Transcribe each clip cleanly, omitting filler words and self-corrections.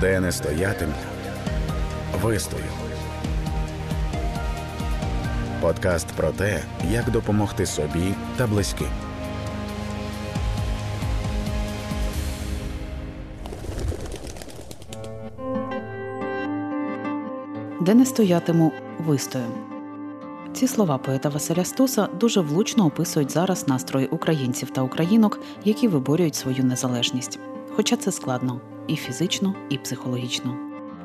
Де не стоятиму, вистою. Подкаст про те, як допомогти собі та близьким. Де не стоятиму, вистою. Ці слова поета Василя Стуса дуже влучно описують зараз настрої українців та українок, які виборюють свою незалежність. Хоча це складно і фізично, і психологічно.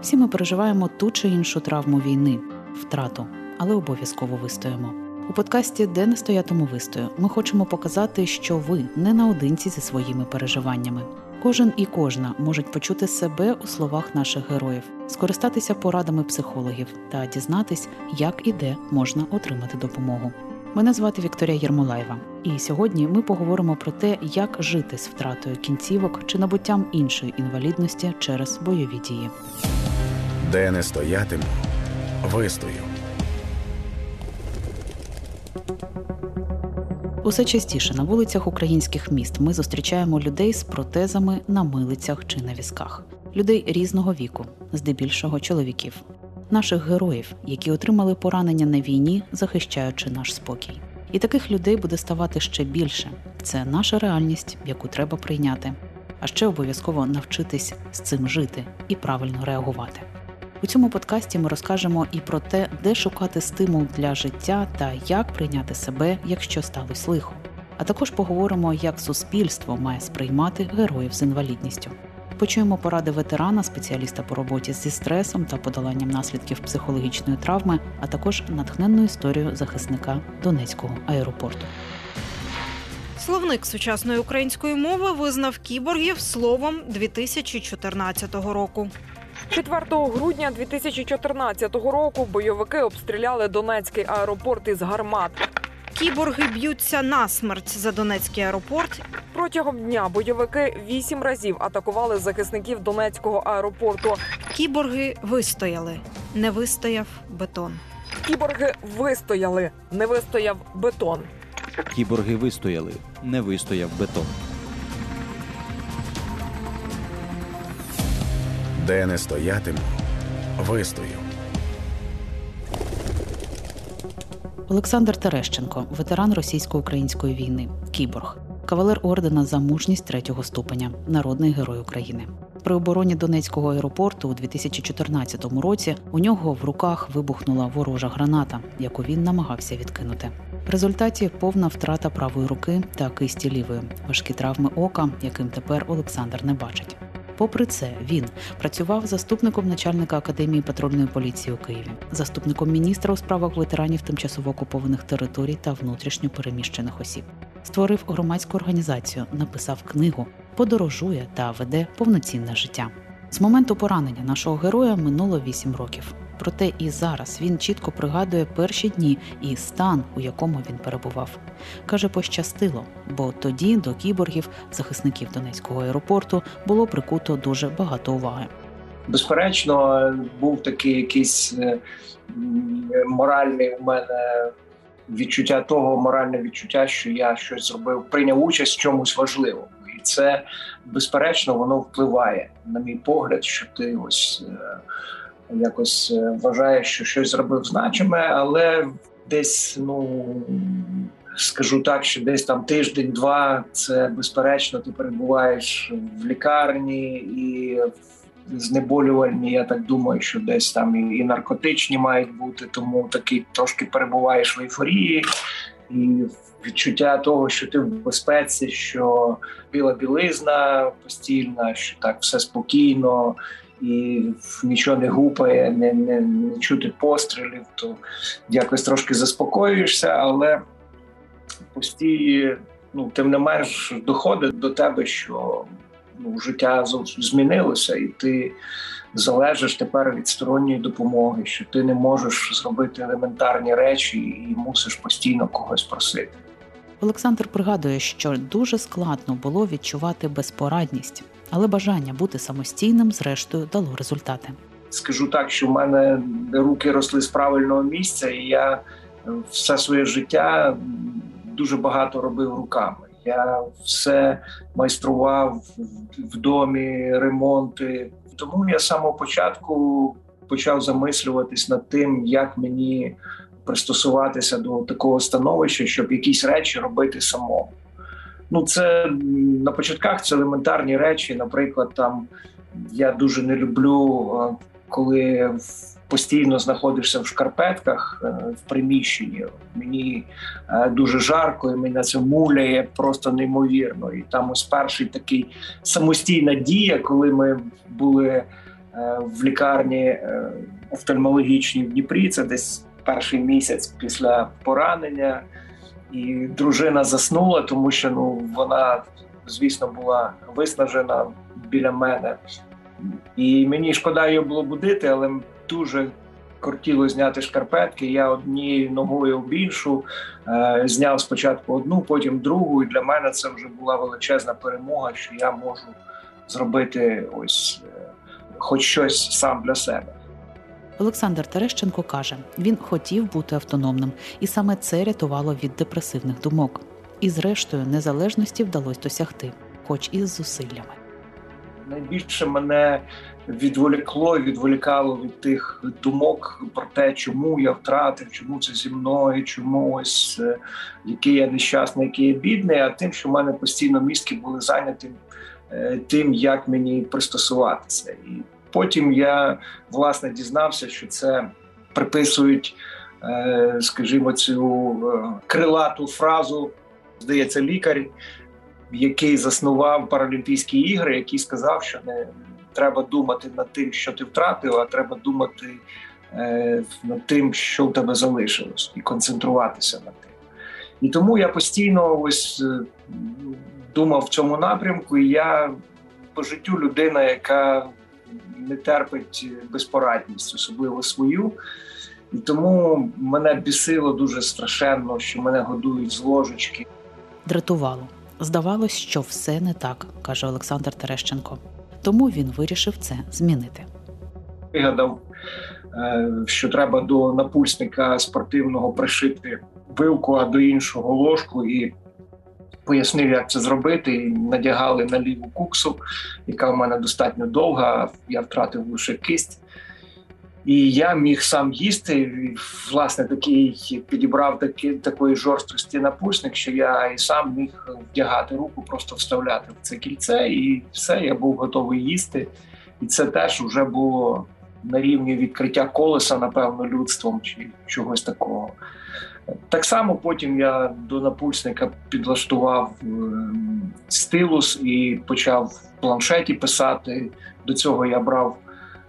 Всі ми переживаємо ту чи іншу травму війни, втрату, але обов'язково вистоїмо. У подкасті «Де не стоятиму, вистою» ми хочемо показати, що ви не наодинці зі своїми переживаннями. Кожен і кожна можуть почути себе у словах наших героїв, скористатися порадами психологів та дізнатись, як і де можна отримати допомогу. Мене звати Вікторія Єрмолаєва, і сьогодні ми поговоримо про те, як жити з втратою кінцівок чи набуттям іншої інвалідності через бойові дії. Де не стоятиму, вистою. Усе частіше на вулицях українських міст ми зустрічаємо людей з протезами на милицях чи на візках. Людей різного віку, здебільшого чоловіків. Наших героїв, які отримали поранення на війні, захищаючи наш спокій. І таких людей буде ставати ще більше. Це наша реальність, яку треба прийняти. А ще обов'язково навчитись з цим жити і правильно реагувати. У цьому подкасті ми розкажемо і про те, де шукати стимул для життя та як прийняти себе, якщо сталося лихо. А також поговоримо, як суспільство має сприймати героїв з інвалідністю. Почуємо поради ветерана, спеціаліста по роботі зі стресом та подоланням наслідків психологічної травми, а також натхненну історію захисника Донецького аеропорту. Словник сучасної української мови визнав кіборгів словом 2014 року. 4 грудня 2014 року бойовики обстріляли Донецький аеропорт із гармат. Кіборги б'ються насмерть за Донецький аеропорт. Протягом дня бойовики 8 разів атакували захисників Донецького аеропорту. Кіборги вистояли. Не вистояв бетон. Кіборги вистояли. Не вистояв бетон. Кіборги вистояли. Не вистояв бетон. Де не стоятиму, вистою. Олександр Терещенко, ветеран російсько-української війни, кіборг, кавалер ордена «За мужність» 3-го ступеня, народний герой України. При обороні Донецького аеропорту у 2014 році у нього в руках вибухнула ворожа граната, яку він намагався відкинути. В результаті повна втрата правої руки та кисті лівої, важкі травми ока, яким тепер Олександр не бачить. Попри це, він працював заступником начальника Академії патрульної поліції у Києві, заступником міністра у справах ветеранів тимчасово окупованих територій та внутрішньо переміщених осіб. Створив громадську організацію, написав книгу, подорожує та веде повноцінне життя. З моменту поранення нашого героя минуло 8 років. Проте і зараз він чітко пригадує перші дні і стан, у якому він перебував. Каже, пощастило, бо тоді до кіборгів, захисників Донецького аеропорту, було прикуто дуже багато уваги. Безперечно, був такий якийсь моральний у мене відчуття того, моральне відчуття, що я щось зробив, прийняв участь в чомусь важливому. І це, безперечно, воно впливає, на мій погляд, що ти ось... якось вважаєш, що щось зробив значиме, але десь, скажу так, що десь там тиждень-два, це безперечно, ти перебуваєш в лікарні і знеболювальні, я так думаю, що десь там і наркотичні мають бути, тому такий трошки перебуваєш в ейфорії і відчуття того, що ти в безпеці, що біла білизна постільна, що так все спокійно, і нічого не гупає, не чути пострілів, то якось трошки заспокоюєшся, але постійно, тим не менш, доходить до тебе, що життя змінилося, і ти залежиш тепер від сторонньої допомоги, що ти не можеш зробити елементарні речі і мусиш постійно когось просити. Олександр пригадує, що дуже складно було відчувати безпорадність. Але бажання бути самостійним, зрештою, дало результати. Скажу так, що в мене руки росли з правильного місця, і я все своє життя дуже багато робив руками. Я все майстрував в домі, ремонти, Тому я з самого початку почав замислюватись над тим, як мені пристосуватися до такого становища, щоб якісь речі робити самому. Це на початках це елементарні речі. Наприклад, я дуже не люблю, коли постійно знаходишся в шкарпетках в приміщенні. Мені дуже жарко, і мене це муляє просто неймовірно. І там ось перший такий самостійна дія, коли ми були в лікарні офтальмологічній в Дніпрі, це десь перший місяць після поранення. І дружина заснула, тому що вона, звісно, була виснажена біля мене. І мені шкода її було будити, але дуже кортіло зняти шкарпетки. Я однією ногою в іншу зняв спочатку одну, потім другу. І для мене це вже була величезна перемога, що я можу зробити хоч щось сам для себе. Олександр Терещенко каже, він хотів бути автономним, і саме це рятувало від депресивних думок. І зрештою незалежності вдалося досягти, хоч і з зусиллями. Найбільше мене відволікало від тих думок про те, чому я втратив, чому це зі мною, чому який я нещасний, який я бідний, а тим, що в мене постійно мізки були зайняті тим, як мені пристосуватися. І потім я, власне, дізнався, що це приписують, скажімо, цю крилату фразу, здається, лікар, який заснував Паралімпійські ігри, який сказав, що не треба думати над тим, що ти втратив, а треба думати над тим, що в тебе залишилось, і концентруватися над тим. І тому я постійно думав в цьому напрямку, і я по життю людина, яка не терпить безпорадність, особливо свою. І тому мене бісило дуже страшенно, що мене годують з ложечки. Дратувало. Здавалось, що все не так, каже Олександр Терещенко. Тому він вирішив це змінити. Вигадав, що треба до напульсника спортивного пришити вилку, а до іншого ложку, і пояснив, як це зробити. Надягали на ліву куксу, яка в мене достатньо довга, я втратив лише кисть. І я міг сам їсти, власне, підібрав такої жорсткості напульсник, що я і сам міг вдягати руку, просто вставляти в це кільце, і все, я був готовий їсти. І це теж вже було на рівні відкриття колеса, напевно, людством чи чогось такого. Так само потім я до напульсника підлаштував стилус і почав в планшеті писати. До цього я брав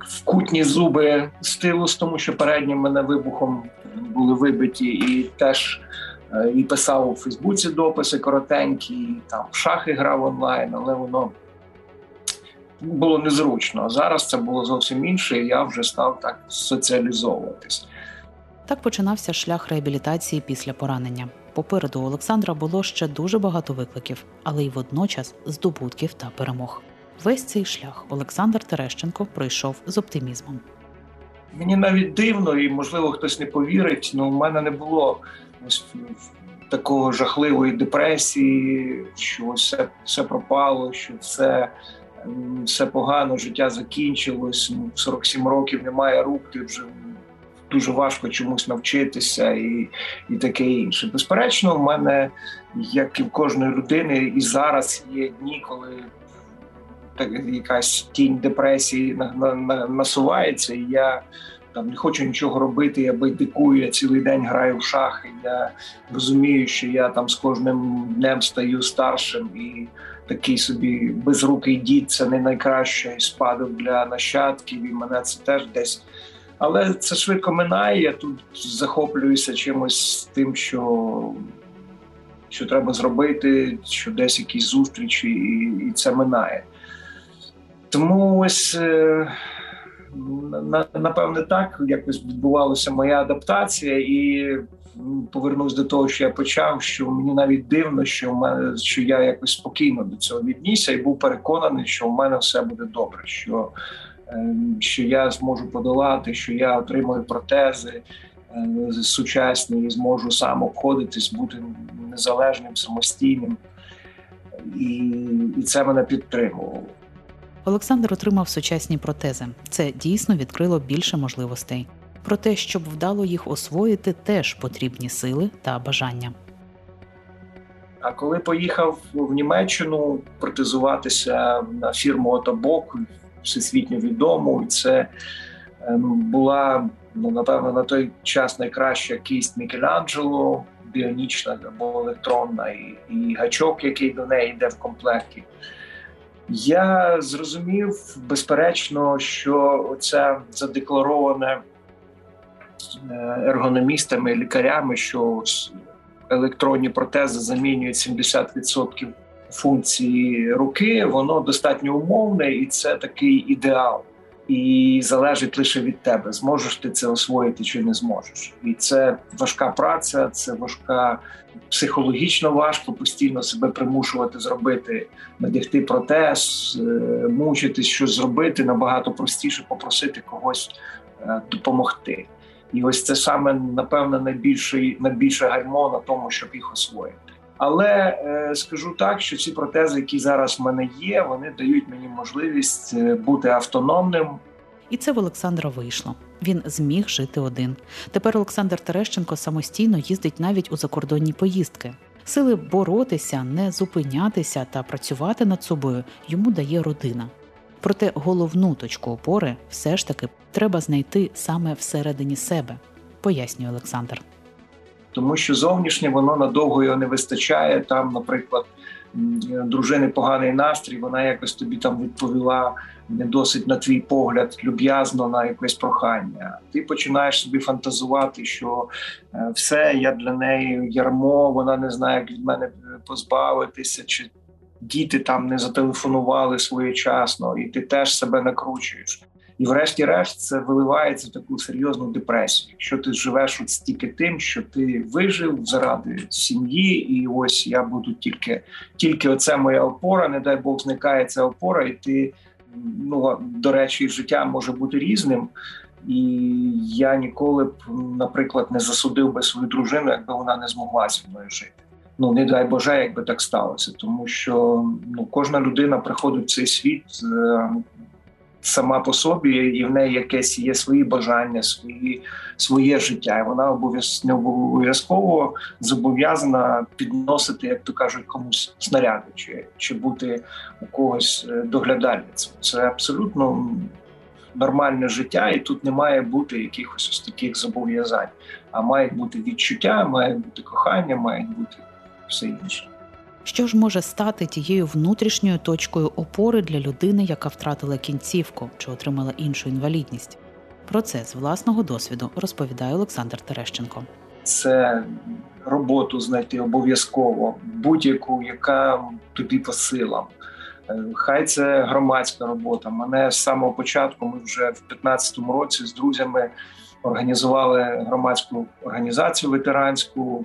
в кутні зуби стилус, тому що передні мене вибухом були вибиті, і теж і писав у Фейсбуці дописи коротенькі, і там в шахи грав онлайн, але воно було незручно. А зараз це було зовсім інше, і я вже став так соціалізовуватись. Так починався шлях реабілітації після поранення. Попереду у Олександра було ще дуже багато викликів, але й водночас здобутків та перемог. Весь цей шлях Олександр Терещенко пройшов з оптимізмом. Мені навіть дивно, і, можливо, хтось не повірить, але в мене не було такого жахливої депресії, що все пропало, що все погано, життя закінчилось, 47 років немає рук, ти вже дуже важко чомусь навчитися і таке інше. Безперечно, в мене, як і в кожної людини, і зараз є дні, коли якась тінь депресії насувається, і я не хочу нічого робити, я байдикую, я цілий день граю в шахи, я розумію, що я з кожним днем стаю старшим, і такий собі безрукий дід – це не найкращий спадок для нащадків, і мене це теж десь. Але це швидко минає, я тут захоплююся чимось тим, що треба зробити, що десь якісь зустрічі, і це минає. Тому напевне, так якось відбувалася моя адаптація, і повернусь до того, що я почав, що мені навіть дивно, що я якось спокійно до цього віднісся і був переконаний, що в мене все буде добре, що я зможу подолати, що я отримаю протези сучасні і зможу сам обходитись, бути незалежним, самостійним. І це мене підтримувало. Олександр отримав сучасні протези. Це дійсно відкрило більше можливостей. Проте, щоб вдало їх освоїти, теж потрібні сили та бажання. А коли поїхав в Німеччину протезуватися на фірму «Отобок», всесвітньо відому, і це була, напевно, на той час найкраща кість Мікеланджело, біонічна або електронна, і гачок, який до неї йде в комплекті. Я зрозумів, безперечно, що оце задеклароване ергономістами, лікарями, що електронні протези замінюють 70% функції руки, воно достатньо умовне, і це такий ідеал. І залежить лише від тебе, зможеш ти це освоїти чи не зможеш. І це важка праця, це важка, психологічно важко постійно себе примушувати зробити, надягти протез, мучитись, що зробити, набагато простіше попросити когось допомогти. І ось це саме, напевно, найбільше гальмо на тому, щоб їх освоїти. Але скажу так, що ці протези, які зараз в мене є, вони дають мені можливість бути автономним. І це в Олександра вийшло. Він зміг жити один. Тепер Олександр Терещенко самостійно їздить навіть у закордонні поїздки. Сили боротися, не зупинятися та працювати над собою йому дає родина. Проте головну точку опори все ж таки треба знайти саме всередині себе, пояснює Олександр. Тому що зовнішнє воно надовго його не вистачає. Там, наприклад, дружини поганий настрій, вона якось тобі там відповіла не досить, на твій погляд, люб'язно на якесь прохання. Ти починаєш собі фантазувати, що все, я для неї ярмо, вона не знає, як від мене позбавитися, чи діти там не зателефонували своєчасно, і ти теж себе накручуєш. І врешті-решт це виливається в таку серйозну депресію. Якщо ти живеш от стільки тим, що ти вижив заради сім'ї, і ось я буду тільки оце моя опора, не дай Бог зникає ця опора, і ти, до речі, життя може бути різним. І я ніколи б, наприклад, не засудив би свою дружину, якби вона не змогла зі мною жити. Не дай Боже, якби так сталося, тому що кожна людина приходить в цей світ сама по собі, і в неї якесь є свої бажання, своє життя. І вона не обов'язково зобов'язана підносити, як то кажуть, комусь снаряди, чи бути у когось доглядальницем. Це абсолютно нормальне життя, і тут не має бути якихось ось таких зобов'язань. А має бути відчуття, має бути кохання, має бути все інше. Що ж може стати тією внутрішньою точкою опори для людини, яка втратила кінцівку чи отримала іншу інвалідність? Про це з власного досвіду розповідає Олександр Терещенко. Це роботу знайти обов'язково, будь-яку, яка тобі по силам. Хай це громадська робота. Мене з самого початку, ми вже в 2015 році з друзями організували громадську організацію ветеранську,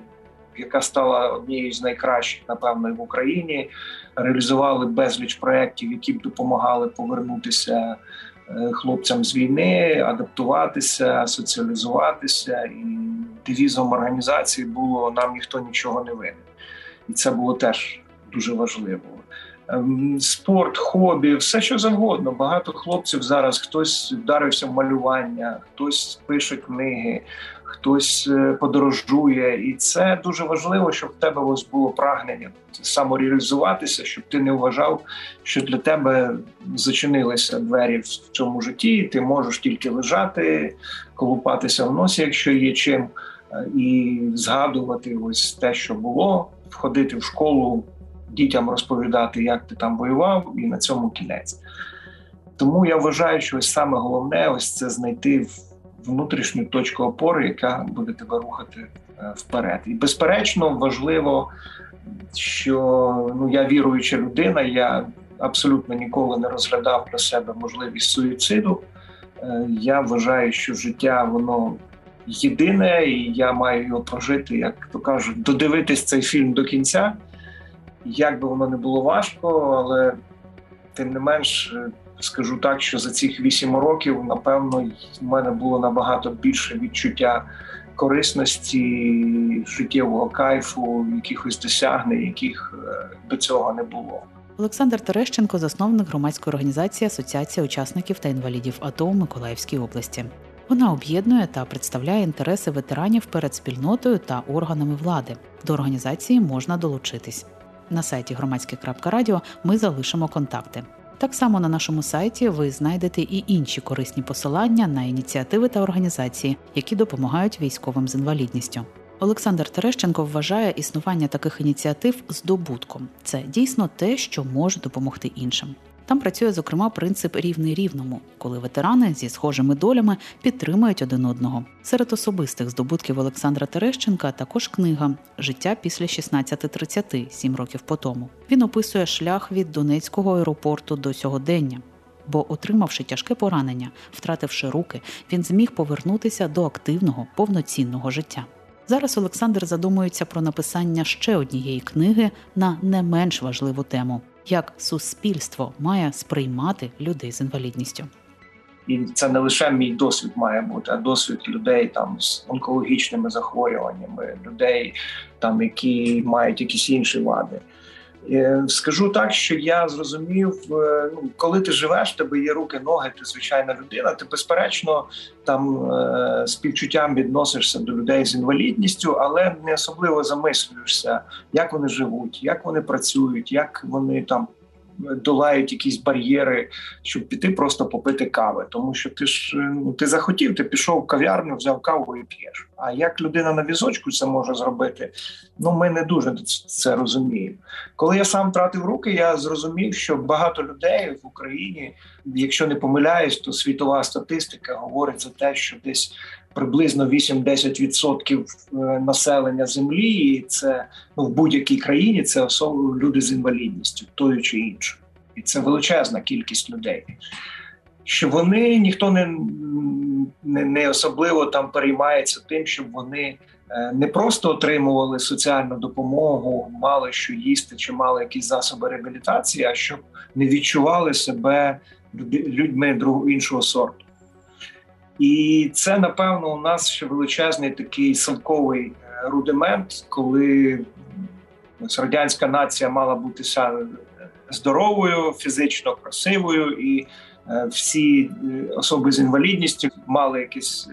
яка стала однією з найкращих, напевно, в Україні. Реалізували безліч проєктів, які б допомагали повернутися хлопцям з війни, адаптуватися, соціалізуватися. І девізом організації було «Нам ніхто нічого не винен». І це було теж дуже важливо. Спорт, хобі, все що завгодно. Багато хлопців зараз, хтось вдарився в малювання, хтось пише книги, хтось подорожує. І це дуже важливо, щоб в тебе ось було прагнення самореалізуватися, щоб ти не вважав, що для тебе зачинилися двері в цьому житті, і ти можеш тільки лежати, колупатися в носі, якщо є чим, і згадувати ось те, що було, входити в школу, дітям розповідати, як ти там воював, і на цьому кінець. Тому я вважаю, що ось саме головне – ось це знайти внутрішню точку опори, яка буде тебе рухати вперед. І безперечно важливо, що я віруюча людина, я абсолютно ніколи не розглядав для себе можливість суїциду. Я вважаю, що життя, воно єдине, і я маю його прожити, як то кажуть, додивитись цей фільм до кінця. Як би воно не було важко, але тим не менш, скажу так, що за цих 8 років, напевно, в мене було набагато більше відчуття корисності, життєвого кайфу, якихось досягнень, яких до цього не було. Олександр Терещенко – засновник громадської організації «Асоціація учасників та інвалідів АТО у Миколаївській області». Вона об'єднує та представляє інтереси ветеранів перед спільнотою та органами влади. До організації можна долучитись. На сайті громадське.радіо ми залишимо контакти. Так само на нашому сайті ви знайдете і інші корисні посилання на ініціативи та організації, які допомагають військовим з інвалідністю. Олександр Терещенко вважає існування таких ініціатив здобутком. Це дійсно те, що може допомогти іншим. Там працює, зокрема, принцип «рівний рівному», коли ветерани зі схожими долями підтримують один одного. Серед особистих здобутків Олександра Терещенка також книга «Життя після 16:30, 7 років по тому». Він описує шлях від Донецького аеропорту до сьогодення. Бо, отримавши тяжке поранення, втративши руки, він зміг повернутися до активного, повноцінного життя. Зараз Олександр задумується про написання ще однієї книги на не менш важливу тему – як суспільство має сприймати людей з інвалідністю. І це не лише мій досвід має бути, а досвід людей з онкологічними захворюваннями, людей, які мають якісь інші вади. Скажу так, що я зрозумів, коли ти живеш, в тебе є руки, ноги, ти звичайна людина, ти, безперечно, співчуттям відносишся до людей з інвалідністю, але не особливо замислюєшся, як вони живуть, як вони працюють, як вони долають якісь бар'єри, щоб піти просто попити кави. Тому що ти захотів, ти пішов в кав'ярню, взяв каву і п'єш. А як людина на візочку це може зробити, ми не дуже це розуміємо. Коли я сам втратив руки, я зрозумів, що багато людей в Україні, якщо не помиляюсь, то світова статистика говорить за те, що десь приблизно 8-10% населення землі, і це в будь-якій країні це особливо люди з інвалідністю, тою чи іншою. І це величезна кількість людей. Що вони, ніхто не особливо переймається тим, щоб вони не просто отримували соціальну допомогу, мали що їсти чи мали якісь засоби реабілітації, а щоб не відчували себе людьми іншого сорту. І це, напевно, у нас ще величезний такий совковий рудимент, коли радянська нація мала бути здоровою, фізично красивою, і всі особи з інвалідністю мали якийсь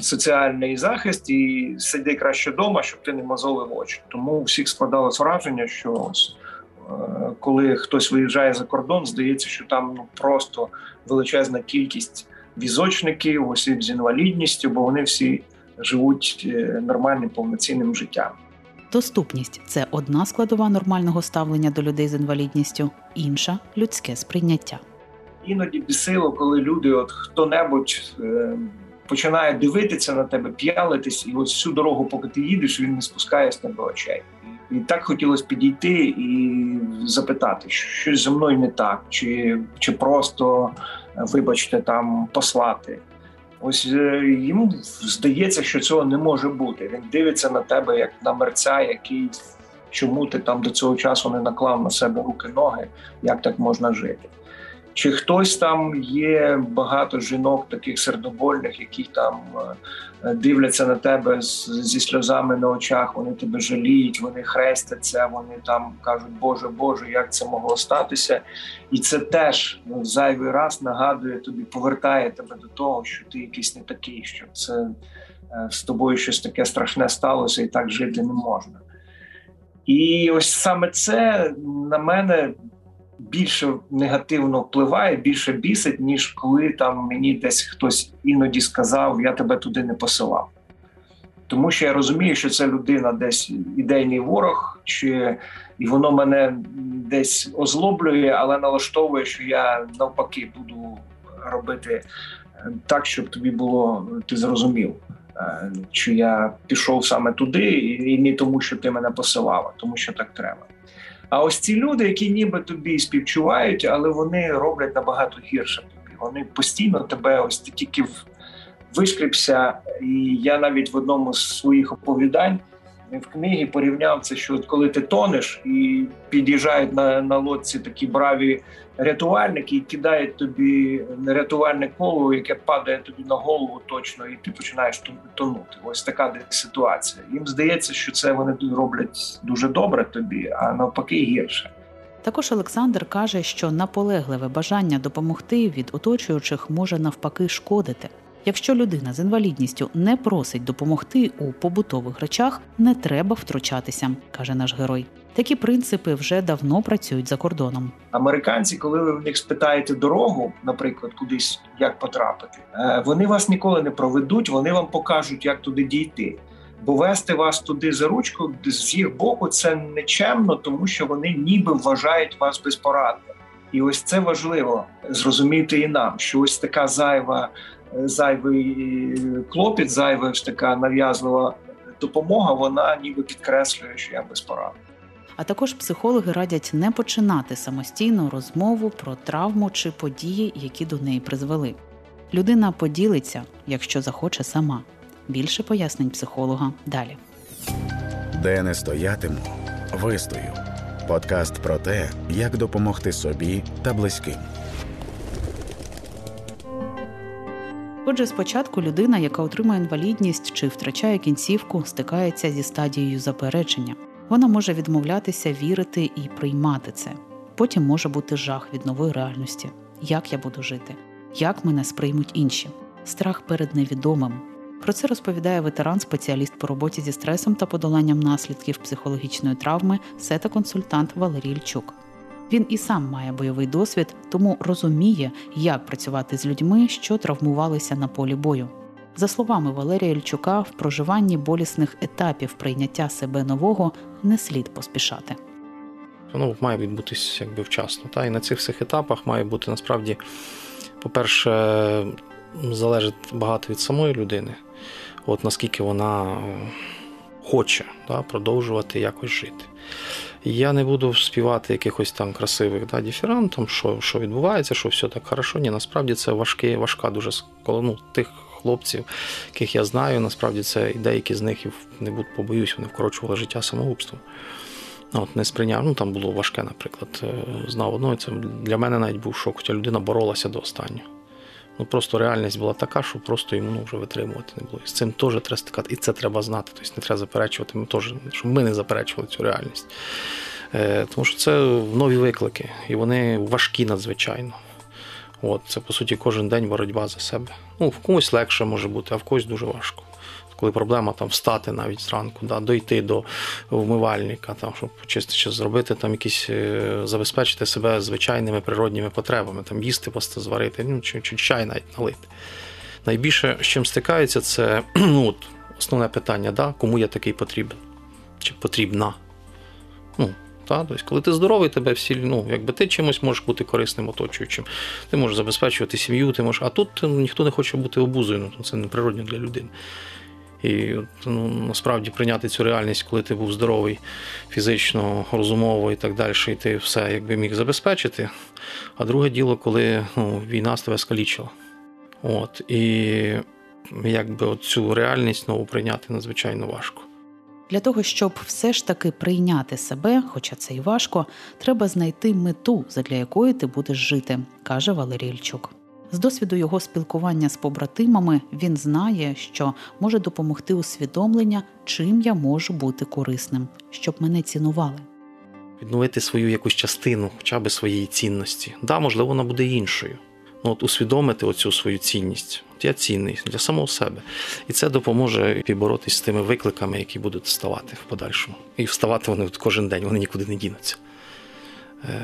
соціальний захист, і сиди краще вдома, щоб ти не мозолив очі. Тому у всіх складалось враження, що коли хтось виїжджає за кордон, здається, що там просто величезна кількість візочників, осіб з інвалідністю, бо вони всі живуть нормальним, повноцінним життям. Доступність – це одна складова нормального ставлення до людей з інвалідністю, інша – людське сприйняття. Іноді бісило, коли люди, хто-небудь починає дивитися на тебе, п'ялитись, і всю дорогу, поки ти їдеш, він не спускає з тебе очей. І так хотілося підійти і запитати, що щось зі мною не так, чи просто, вибачте, послати. Йому здається, що цього не може бути. Він дивиться на тебе, як на мерця, який, чому ти до цього часу не наклав на себе руки-ноги, як так можна жити. Чи хтось є багато жінок таких сердобольних, які дивляться на тебе зі сльозами на очах, вони тебе жаліють, вони хрестяться, вони кажуть «Боже, Боже, як це могло статися?» І це теж в зайвий раз нагадує тобі, повертає тебе до того, що ти якийсь не такий, що це з тобою щось таке страшне сталося і так жити не можна. І саме це на мене більше негативно впливає, більше бісить, ніж коли мені десь хтось іноді сказав, я тебе туди не посилав. Тому що я розумію, що це людина десь ідейний ворог, і воно мене десь озлоблює, але налаштовує, що я навпаки буду робити так, щоб ти зрозумів, що я пішов саме туди, і не тому, що ти мене посилав, а тому, що так треба. А ці люди, які ніби тобі співчувають, але вони роблять набагато гірше тобі. Вони постійно тебе ти тільки вишкріпся. І я навіть в одному з своїх оповідань в книгі порівняв це, що коли ти тонеш і під'їжджають на лодці такі браві рятувальники і кидають тобі рятувальне коло, яке падає тобі на голову точно, і ти починаєш тонути. Ось така ситуація. Їм здається, що це вони роблять дуже добре тобі, а навпаки гірше. Також Олександр каже, що наполегливе бажання допомогти від оточуючих може навпаки шкодити. Якщо людина з інвалідністю не просить допомогти у побутових речах, не треба втручатися, каже наш герой. Такі принципи вже давно працюють за кордоном. Американці, коли ви в них спитаєте дорогу, наприклад, кудись, як потрапити, вони вас ніколи не проведуть, вони вам покажуть, як туди дійти. Бо вести вас туди за ручку, з їх боку, це нечемно, тому що вони ніби вважають вас безпорадним. І ось це важливо зрозуміти і нам, що ось така зайвий клопіт, зайва ж така нав'язлива допомога, вона ніби підкреслює, що я безпорадний. А також психологи радять не починати самостійно розмову про травму чи події, які до неї призвели. Людина поділиться, якщо захоче сама. Більше пояснень психолога далі. Де не стоятиму, вистою. Подкаст про те, як допомогти собі та близьким. Отже, спочатку людина, яка отримує інвалідність чи втрачає кінцівку, стикається зі стадією заперечення. Вона може відмовлятися вірити і приймати це. Потім може бути жах від нової реальності. Як я буду жити? Як мене сприймуть інші? Страх перед невідомим. Про це розповідає ветеран, спеціаліст по роботі зі стресом та подоланням наслідків психологічної травми, СЕТА-консультант Валерій Ільчук. Він і сам має бойовий досвід, тому розуміє, як працювати з людьми, що травмувалися на полі бою. За словами Валерія Ільчука, в проживанні болісних етапів прийняття себе нового не слід поспішати. Воно має відбутись вчасно. І на цих всіх етапах має бути насправді, по-перше, залежить багато від самої людини, наскільки вона хоче продовжувати якось жити. Я не буду співати якихось там красивих дифірамб, що відбувається, що все так хорошо. Ні, насправді це важка дуже тих хлопців, яких я знаю, насправді це і деякі з них, не буду побоюсь, вони вкорочували життя самогубством. Не сприйняв, там було важке, наприклад, знав одного, це для мене навіть був шок, хоча людина боролася до останнього. Просто реальність була така, що просто йому вже витримувати не було. І з цим теж треба стикати, і це треба знати. Тобто не треба заперечувати, щоб ми не заперечували цю реальність. Тому що це нові виклики, і вони важкі надзвичайно. Це, по суті, кожен день боротьба за себе. В комусь легше може бути, а в когось дуже важко. Коли проблема встати навіть зранку, дойти до вмивальника, щоб почистити, щось зробити, забезпечити себе звичайними природніми потребами, їсти, просто зварити, чи чай навіть налити. Найбільше, з чим стикаються, це основне питання, кому я такий потрібен, чи потрібна. Коли ти здоровий, тебе всі, ти чимось можеш бути корисним оточуючим, ти можеш забезпечувати сім'ю, а тут ніхто не хоче бути обузою, це неприродно для людини. І насправді прийняти цю реальність, коли ти був здоровий фізично, розумово і так далі, і ти все міг забезпечити. А друге діло, коли війна з тебе скалічила. І цю реальність нову прийняти надзвичайно важко. Для того, щоб все ж таки прийняти себе, хоча це і важко, треба знайти мету, задля якої ти будеш жити, каже Валерій Ільчук. З досвіду його спілкування з побратимами він знає, що може допомогти усвідомлення, чим я можу бути корисним, щоб мене цінували. Відновити свою якусь частину, хоча б своєї цінності. Можливо, вона буде іншою. Усвідомити оцю свою цінність. Я цінний для самого себе. І це допоможе боротися з тими викликами, які будуть ставати в подальшому. І вставати вони кожен день, вони нікуди не дінуться.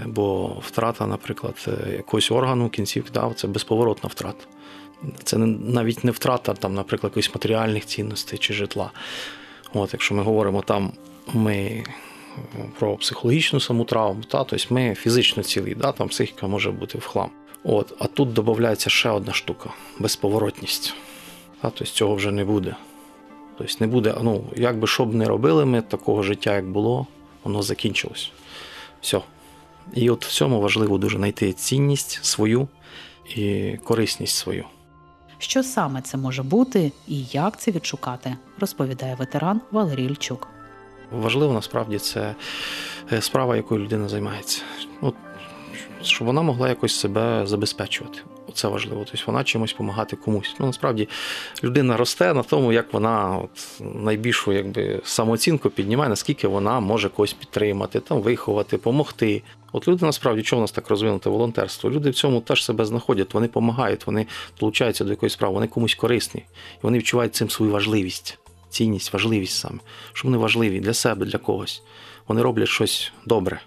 Бо втрата, наприклад, якогось органу, кінцівки, це безповоротна втрата. Це навіть не втрата, наприклад, якихось матеріальних цінностей чи житла. Якщо ми говоримо про психологічну саму травму, тобто ми фізично цілі, психіка може бути в хлам. А тут додається ще одна штука – безповоротність. Тобто цього вже не буде. Тобто не буде, як би що б не робили ми, такого життя, як було, воно закінчилось. Все. І в цьому важливо дуже знайти цінність свою і корисність свою. Що саме це може бути і як це відшукати, розповідає ветеран Валерій Ільчук. Важливо, насправді, це справа, якою людина займається. щоб вона могла якось себе забезпечувати. Це важливо, тобто вона чимось допомагати комусь. Ну, насправді, людина росте на тому, як вона от найбільшу самооцінку піднімає, наскільки вона може когось підтримати, там, виховати, допомогти. От люди, насправді, чому в нас так розвинуте волонтерство? Люди в цьому теж себе знаходять, вони допомагають, вони долучаються до якоїсь справи, вони комусь корисні. І вони відчувають цим свою важливість, цінність, важливість саме. Що вони важливі для себе, для когось. Вони роблять щось добре.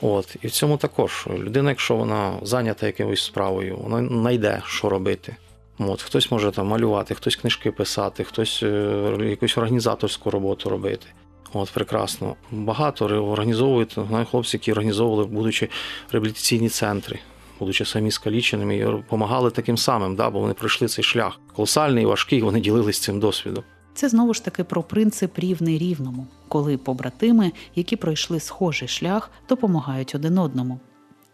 От. І в цьому також. Людина, якщо вона зайнята якоюсь справою, вона знайде, що робити. От. Хтось може там малювати, хтось книжки писати, хтось якусь організаторську роботу робити. От, прекрасно. Багато організовують, знаю хлопці, які організовували, будучи реабілітаційні центри, будучи самі скаліченими, і допомагали таким самим, да, бо вони пройшли цей шлях. Колосальний, важкий, вони ділились цим досвідом. Це знову ж таки про принцип «рівний рівному», коли побратими, які пройшли схожий шлях, допомагають один одному.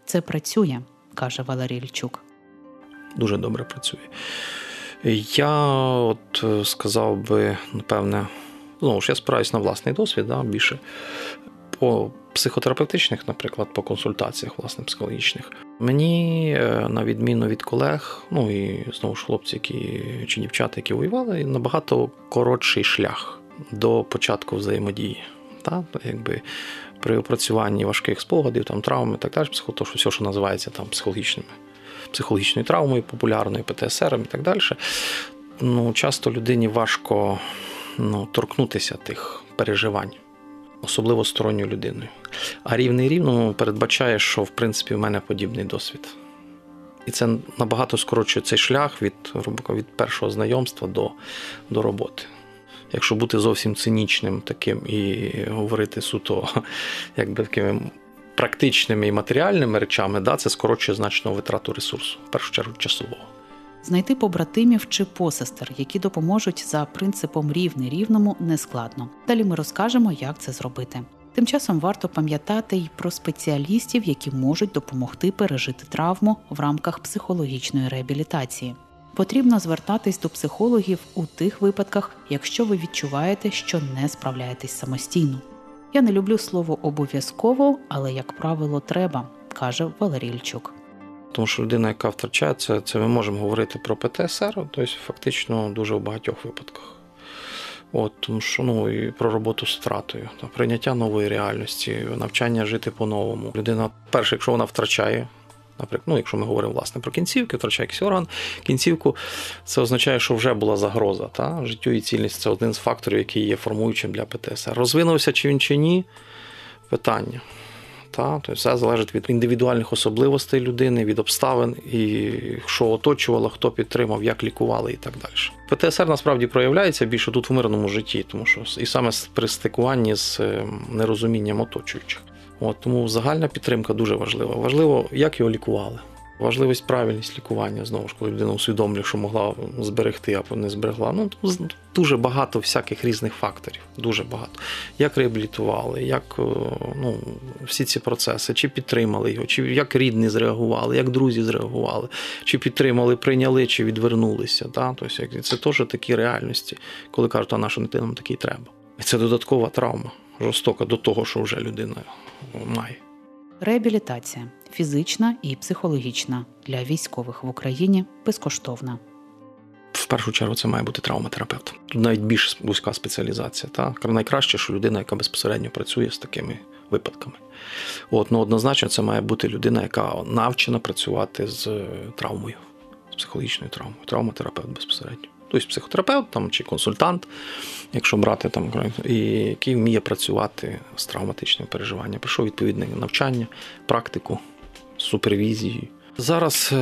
Це працює, каже Валерій Ільчук. Дуже добре працює. Я от сказав би, напевне, знову ж я спираюсь на власний досвід, да, більше по психотерапевтичних, наприклад, по консультаціях, власне, психологічних. Мені, на відміну від колег, ну і знову ж хлопці, які чи дівчата, які воювали, набагато коротший шлях до початку взаємодії. Та якби при опрацюванні важких спогадів, там травм і так далі, то все, що називається там психологічною травмою, популярною ПТСР і так далі. Ну, часто людині важко торкнутися тих переживань. Особливо сторонньою людиною. А рівний рівному передбачає, що, в принципі, в мене подібний досвід. І це набагато скорочує цей шлях від першого знайомства до роботи. Якщо бути зовсім цинічним таким і говорити суто такими практичними і матеріальними речами, да, це скорочує значно витрату ресурсу, в першу чергу часового. Знайти побратимів чи посестер, які допоможуть за принципом «рівний рівному», нескладно. Далі ми розкажемо, як це зробити. Тим часом варто пам'ятати й про спеціалістів, які можуть допомогти пережити травму в рамках психологічної реабілітації. Потрібно звертатись до психологів у тих випадках, якщо ви відчуваєте, що не справляєтесь самостійно. «Я не люблю слово «обов'язково», але, як правило, треба», каже Валерій Ільчук. Тому що людина, яка втрачається, це ми можемо говорити про ПТСР, тобто фактично дуже в багатьох випадках. От, тому що, і про роботу з втратою, прийняття нової реальності, навчання жити по-новому. Людина, перше, якщо вона втрачає, наприклад, якщо ми говоримо власне про кінцівки, втрачає якийсь орган, кінцівку, це означає, що вже була загроза. Та? Життю і цільність – це один з факторів, який є формуючим для ПТСР. Розвинувся чи він чи ні – питання. Тобто все залежить від індивідуальних особливостей людини, від обставин, і що оточувало, хто підтримав, як лікували і так далі. ПТСР насправді проявляється більше тут в мирному житті, тому що і саме при стикуванні з нерозумінням оточуючих. От, тому загальна підтримка дуже важлива. Важливо, як його лікували. Важливість, правильність лікування, знову ж, коли людина усвідомлює, що могла зберегти або не зберегла. Дуже багато всяких різних факторів, дуже багато. Як реабілітували, як всі ці процеси, чи підтримали його, чи як рідні зреагували, як друзі зреагували, чи підтримали, прийняли, чи відвернулися. Да? Тобто, це теж такі реальності, коли кажуть, а нашу дитину нам такий треба. І це додаткова травма, жорстока до того, що вже людина має. Реабілітація фізична і психологічна для військових в Україні безкоштовна. В першу чергу це має бути травматерапевт. Тут навіть більш вузька спеціалізація. Та? Найкраще, що людина, яка безпосередньо працює з такими випадками. Однозначно це має бути людина, яка навчена працювати з травмою, з психологічною травмою. Травматерапевт безпосередньо. Тобто психотерапевт чи консультант, якщо брати, який вміє працювати з травматичним переживанням. Пройшов відповідне навчання, практику, супервізію. Зараз,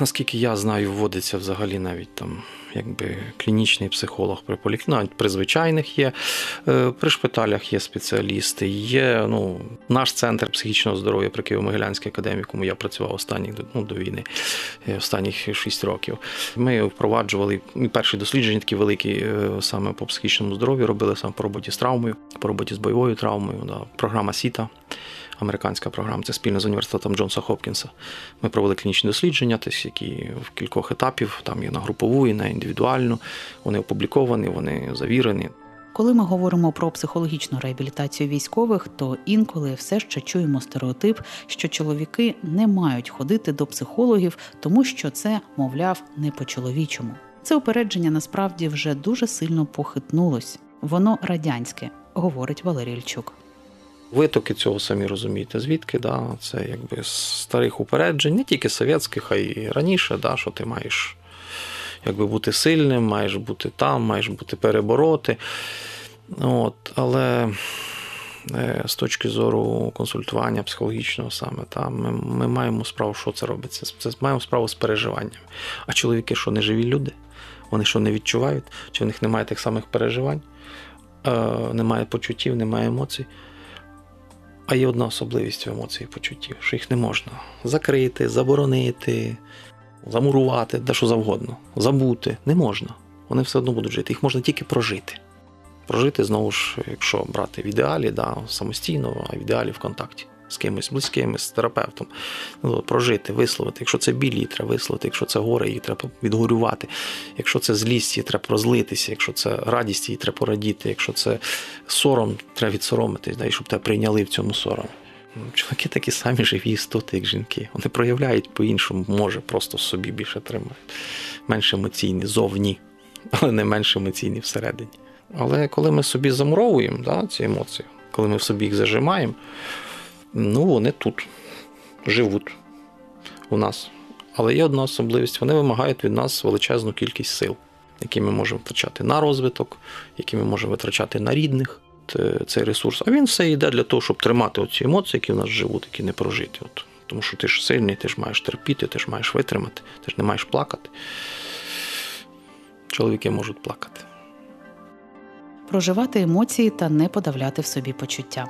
наскільки я знаю, вводиться взагалі навіть клінічний психолог при поліклініках, при звичайних є, при шпиталях є спеціалісти, є наш центр психічного здоров'я при Києво-Могилянській академії, в якому я працював до війни, останніх 6 років. Ми впроваджували перші дослідження такі великі саме по психічному здоров'ю, робили саме по роботі з травмою, по роботі з бойовою травмою, да. Програма СІТА. Американська програма, це спільно з університетом Джонса Хопкінса. Ми провели клінічні дослідження, які в кількох етапів, там і на групову, і на індивідуальну. Вони опубліковані, вони завірені. Коли ми говоримо про психологічну реабілітацію військових, то інколи все ще чуємо стереотип, що чоловіки не мають ходити до психологів, тому що це, мовляв, не по-чоловічому. Це упередження насправді вже дуже сильно похитнулось. Воно радянське, говорить Валерій Ільчук. Витоки цього самі розумієте, звідки, це якби з старих упереджень, не тільки совєтських, а й раніше, що ти маєш бути сильним, маєш бути там, маєш бути перебороти. Але з точки зору консультування психологічного саме, ми маємо справу, що це робиться, це маємо справу з переживаннями. А чоловіки що, не живі люди? Вони що, не відчувають? Чи в них немає тих самих переживань? Немає почуттів, немає емоцій? А є одна особливість в емоцій і почуттів, що їх не можна закрити, заборонити, замурувати, що завгодно, забути. Не можна. Вони все одно будуть жити. Їх можна тільки прожити. Прожити, знову ж, якщо брати в ідеалі, самостійно, а в ідеалі в контакті з кимось близьким, з терапевтом. Прожити, висловити. Якщо це біль, її треба висловити. Якщо це горе, її треба відгорювати. Якщо це злість, її треба розлитися. Якщо це радість, її треба порадіти. Якщо це сором, треба відсоромитись, і щоб тебе прийняли в цьому соромі. Чоловіки такі самі живі істоти, як жінки. Вони проявляють по-іншому, може, просто в собі більше тримають. Менш емоційні зовні, але не менш емоційні всередині. Але коли ми собі замуровуємо ці емоції, коли ми в собі їх зажимаємо, вони тут живуть у нас. Але є одна особливість. Вони вимагають від нас величезну кількість сил, які ми можемо витрачати на розвиток, які ми можемо витрачати на рідних. Цей ресурс. А він все йде для того, щоб тримати оці емоції, які в нас живуть, які не прожиті. Тому що ти ж сильний, ти ж маєш терпіти, ти ж маєш витримати, ти ж не маєш плакати. Чоловіки можуть плакати. Проживати емоції та не подавляти в собі почуття.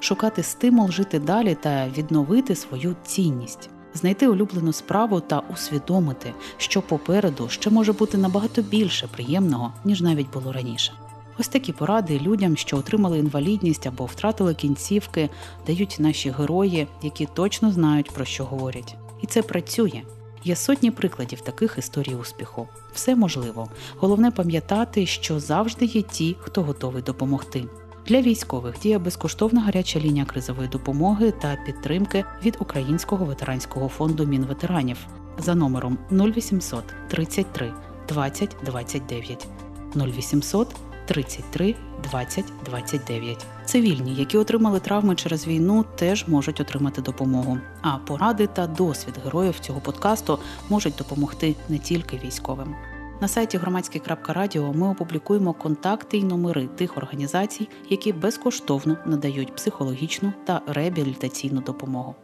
Шукати стимул жити далі та відновити свою цінність. Знайти улюблену справу та усвідомити, що попереду ще може бути набагато більше приємного, ніж навіть було раніше. Ось такі поради людям, що отримали інвалідність або втратили кінцівки, дають наші герої, які точно знають, про що говорять. І це працює. Є сотні прикладів таких історій успіху. Все можливо. Головне пам'ятати, що завжди є ті, хто готовий допомогти. Для військових діє безкоштовна гаряча лінія кризової допомоги та підтримки від Українського ветеранського фонду Мінветеранів за номером 0800 33 20 29. 0800 33 20 29. Цивільні, які отримали травми через війну, теж можуть отримати допомогу. А поради та досвід героїв цього подкасту можуть допомогти не тільки військовим. На сайті громадське.радіо ми опублікуємо контакти і номери тих організацій, які безкоштовно надають психологічну та реабілітаційну допомогу.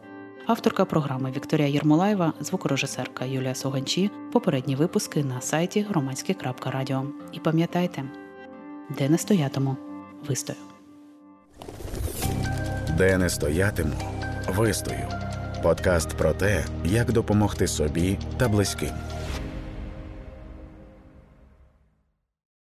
Авторка програми Вікторія Єрмолаєва, звукорежисерка Юлія Суганчі. Попередні випуски на сайті громадське.радіо. І пам'ятайте, де не стоятиму, вистою. Де не стоятиму, вистою. Подкаст про те, як допомогти собі та близьким.